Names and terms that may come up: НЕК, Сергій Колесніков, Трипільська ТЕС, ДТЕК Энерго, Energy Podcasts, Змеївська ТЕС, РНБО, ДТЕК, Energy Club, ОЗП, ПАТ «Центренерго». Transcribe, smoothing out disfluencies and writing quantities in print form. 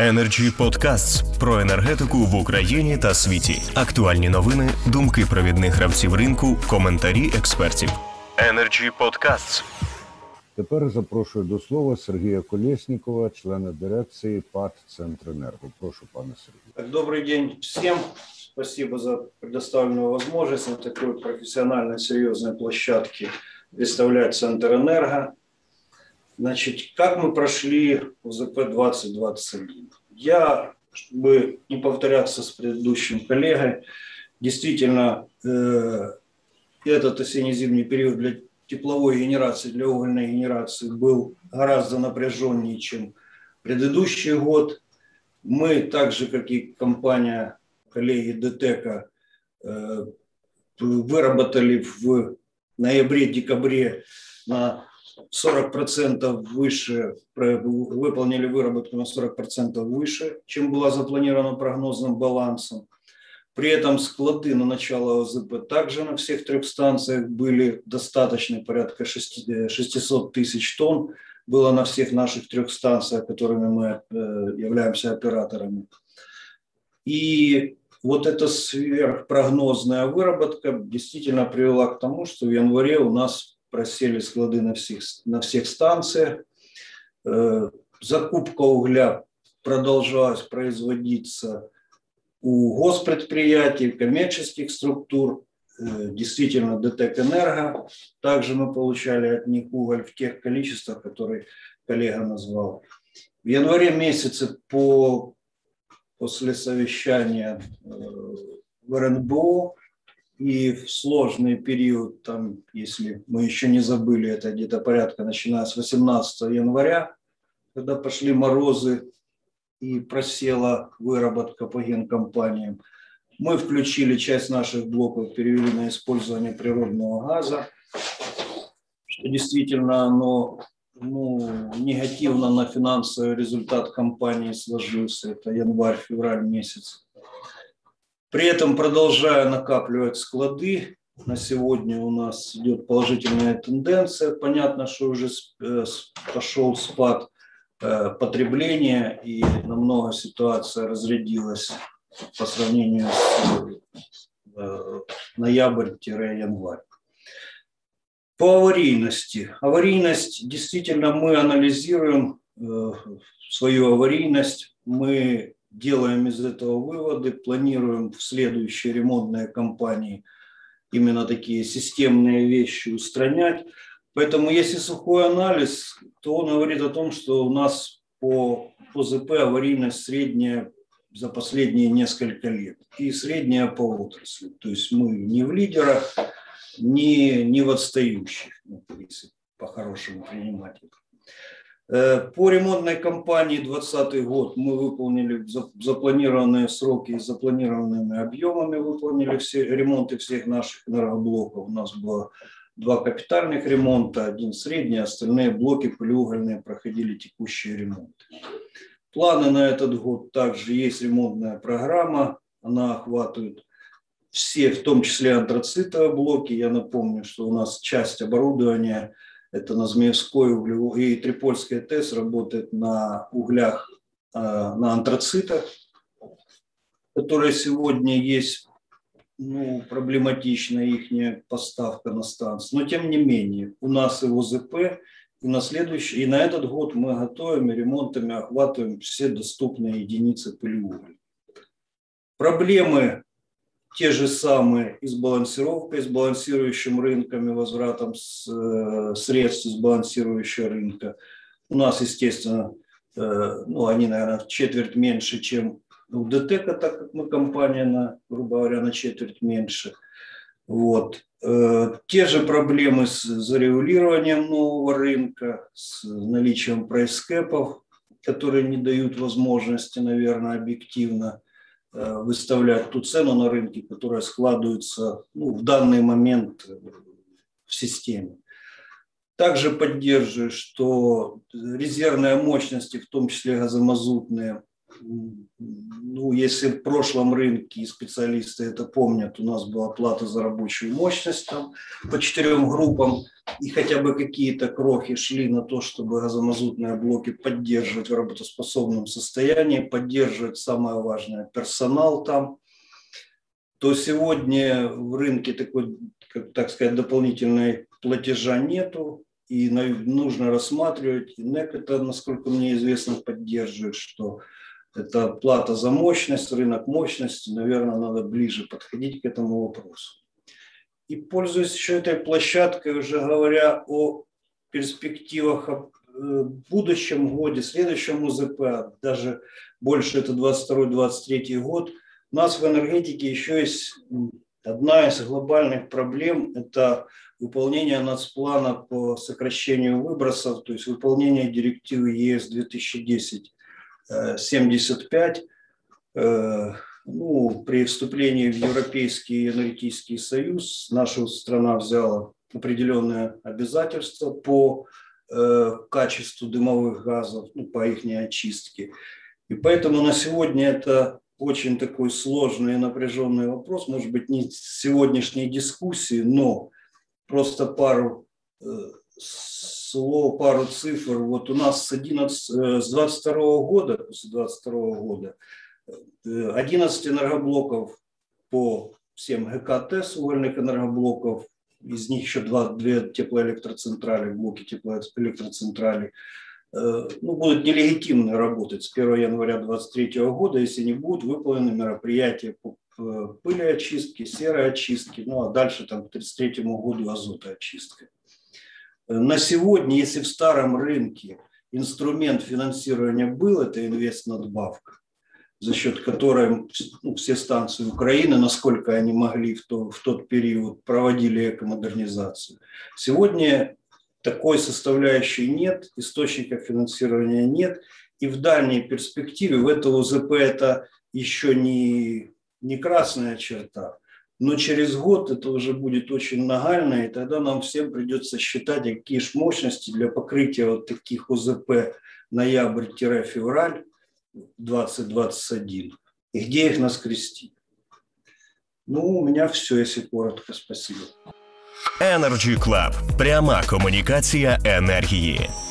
Energy Podcasts про енергетику в Україні та світі. Актуальні новини, думки провідних гравців ринку, коментарі експертів. Energy Podcasts. Тепер запрошую до слова Сергія Колеснікова, члена дирекції ПАТ «Центренерго». Прошу, пане Сергію. Добрий день всім. Спасибо за предоставленную возможность на такой профессиональной, серьезной площадке представлять Центренерго. Значит, как мы прошли ОЗП 2021? Я, чтобы не повторяться с предыдущим коллегой, действительно, этот осенне-зимний период для тепловой генерации, для угольной генерации был гораздо напряженнее, чем предыдущий год. Мы, так же, как и компания коллеги ДТЕКа, выработали в ноябре-декабре на 40% выше, выполнили выработку на 40% выше, чем была запланирована прогнозным балансом. При этом склады на начало ОЗП также на всех трех станциях были достаточны, порядка 600 тысяч тонн было на всех наших трех станциях, которыми мы являемся операторами. И вот эта сверхпрогнозная выработка действительно привела к тому, что в январе у нас просели склады на всех станциях. Закупка угля продолжалась производиться у госпредприятий, коммерческих структур. Действительно, ДТЕК «Энерго». Также мы получали от них уголь в тех количествах, которые коллега назвал. В январе месяце после совещания в РНБО и в сложный период, там, если мы еще не забыли, это где-то порядка, начиная с 18 января, когда пошли морозы и просела выработка по генкомпаниям, мы включили часть наших блоков, перевели на использование природного газа, что действительно оно негативно на финансовый результат компании сложился, это январь-февраль месяц. При этом продолжая накапливать склады, на сегодня у нас идет положительная тенденция. Понятно, что уже пошел спад потребления и намного ситуация разрядилась по сравнению с ноябрь-январь. По аварийности. Аварийность, действительно, мы анализируем свою аварийность, мы делаем из этого выводы, планируем в следующие ремонтные кампании именно такие системные вещи устранять. Поэтому если сухой анализ, то он говорит о том, что у нас по ОЗП аварийность средняя за последние несколько лет и средняя по отрасли. То есть мы не в лидерах, не в отстающих, если по-хорошему принимать их. По ремонтной кампании 2020 год мы выполнили запланированные сроки и запланированными объемами выполнили все ремонты всех наших энергоблоков. У нас было 2 капитальных ремонта, 1 средний, остальные блоки полиугольные проходили текущие ремонты. Планы на этот год также есть ремонтная программа, она охватывает все, в том числе антрацитовые блоки. Я напомню, что у нас часть оборудования, это на Змеївській и Трипільській ТЕС, работает на углях, на антрацитах, которые сегодня есть, проблематичная их поставка на станцию. Но тем не менее, у нас и ОЗП, и на следующий, и на этот год мы готовим и ремонтами охватываем все доступные единицы полиуголья. Проблемы те же самые и с балансировкой, с балансирующим рынком и возвратом средств с балансирующего рынка. У нас, естественно, они, наверное, в четверть меньше, чем у ДТЕКа, так как мы компания, грубо говоря, на четверть меньше. Вот. Те же проблемы с зарегулированием нового рынка, с наличием прайс-кэпов, которые не дают возможности, наверное, объективно выставлять ту цену на рынке, которая складывается в данный момент в системе. Также поддерживаю, что резервные мощности, в том числе газомазутные, ну, если в прошлом рынке, и специалисты это помнят, у нас была плата за рабочую мощность там, по 4 группам, и хотя бы какие-то крохи шли на то, чтобы газомазутные блоки поддерживать в работоспособном состоянии, поддерживать, самое важное, персонал там, то сегодня в рынке такой, так сказать, дополнительной платежа нету, и нужно рассматривать. И НЕК это, насколько мне известно, поддерживает, что это плата за мощность, рынок мощности, наверное, надо ближе подходить к этому вопросу. И пользуясь еще этой площадкой, уже говоря о перспективах, о будущем годе, следующем УЗП, даже больше это 22-23 год, у нас в энергетике еще есть одна из глобальных проблем – это выполнение нацплана по сокращению выбросов, то есть выполнение директивы ЕС 2010. 75, ну, при вступлении в Европейский энергетический союз наша страна взяла определенные обязательства по качеству дымовых газов, ну, по их очистке. И поэтому на сегодня это очень такой сложный и напряженный вопрос, может быть, не сегодняшней дискуссии, но просто пару слово, пару цифр. Вот у нас с 22 года, после 22 года 11 энергоблоков по 7 ГК ТЭС, угольных энергоблоков, из них еще 2 теплоэлектроцентрали, блоки теплоэлектроцентрали, ну, будут нелегитимно работать с 1 января 2023 года, если не будут выполнены мероприятия по пылеочистке, сероочистке, ну а дальше там, к 33 году азотоочистка. На сегодня, если в старом рынке инструмент финансирования был, это инвестнадбавка, за счет которой, ну, все станции Украины, насколько они могли в тот период, проводили экомодернизацию. Сегодня такой составляющей нет, источников финансирования нет. И в дальней перспективе в это УЗП это еще не красная черта. Но через год это уже будет очень нагально, и тогда нам всем придется считать, какие же мощности для покрытия вот таких ОЗП ноябрь-февраль 2021. И где их наскрести? Ну, у меня все, если коротко. Спасибо. Energy Club. Пряма комунікація енергії.